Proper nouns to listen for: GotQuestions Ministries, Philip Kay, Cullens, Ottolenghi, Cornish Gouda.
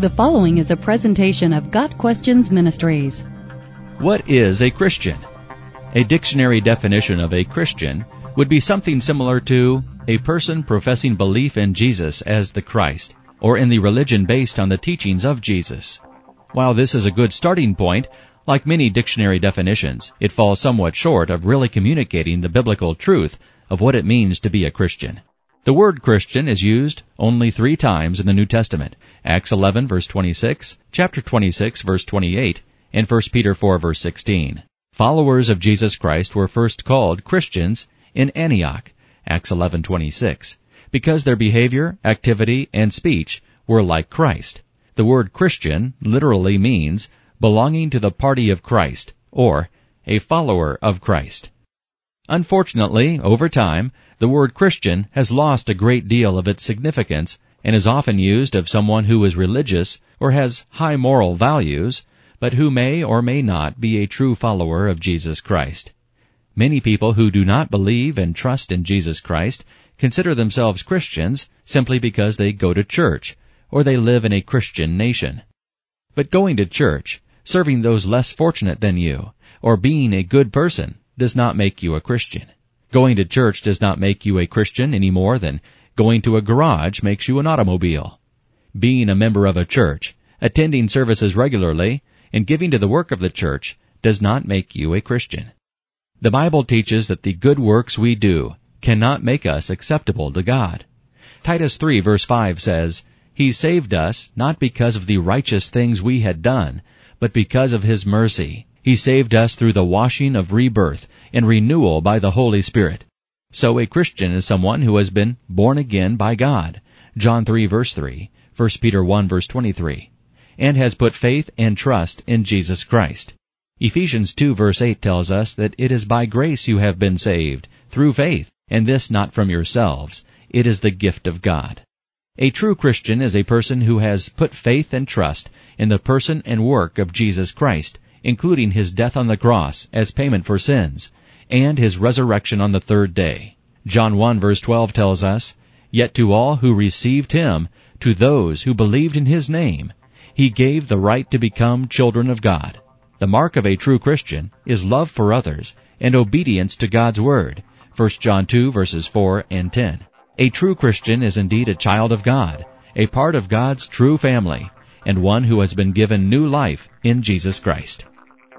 The following is a presentation of GotQuestions Ministries. What is a Christian? A dictionary definition of a Christian would be something similar to a person professing belief in Jesus as the Christ, or in the religion based on the teachings of Jesus. While this is a good starting point, like many dictionary definitions, it falls somewhat short of really communicating the biblical truth of what it means to be a Christian. The word Christian is used only 3 times in the New Testament, Acts 11 verse 26, chapter 26 verse 28, and 1 Peter 4 verse 16. Followers of Jesus Christ were first called Christians in Antioch, Acts 11:26, because their behavior, activity, and speech were like Christ. The word Christian literally means belonging to the party of Christ, or a follower of Christ. Unfortunately, over time, the word Christian has lost a great deal of its significance and is often used of someone who is religious or has high moral values, but who may or may not be a true follower of Jesus Christ. Many people who do not believe and trust in Jesus Christ consider themselves Christians simply because they go to church or they live in a Christian nation. But going to church, serving those less fortunate than you, or being a good person does not make you a Christian. Going to church does not make you a Christian any more than going to a garage makes you an automobile. Being a member of a church, attending services regularly, and giving to the work of the church does not make you a Christian. The Bible teaches that the good works we do cannot make us acceptable to God. Titus 3 verse 5 says, "He saved us not because of the righteous things we had done, but because of His mercy. He saved us through the washing of rebirth and renewal by the Holy Spirit." So a Christian is someone who has been born again by God, John 3 verse 3, 1 Peter 1 verse 23, and has put faith and trust in Jesus Christ. Ephesians 2 verse 8 tells us that it is by grace you have been saved, through faith, and this not from yourselves. It is the gift of God. A true Christian is a person who has put faith and trust in the person and work of Jesus Christ, including His death on the cross as payment for sins, and His resurrection on the 3rd day. John 1 verse 12 tells us, "Yet to all who received Him, to those who believed in His name, He gave the right to become children of God." The mark of a true Christian is love for others and obedience to God's Word, 1 John 2 verses 4 and 10. A true Christian is indeed a child of God, a part of God's true family, and one who has been given new life in Jesus Christ.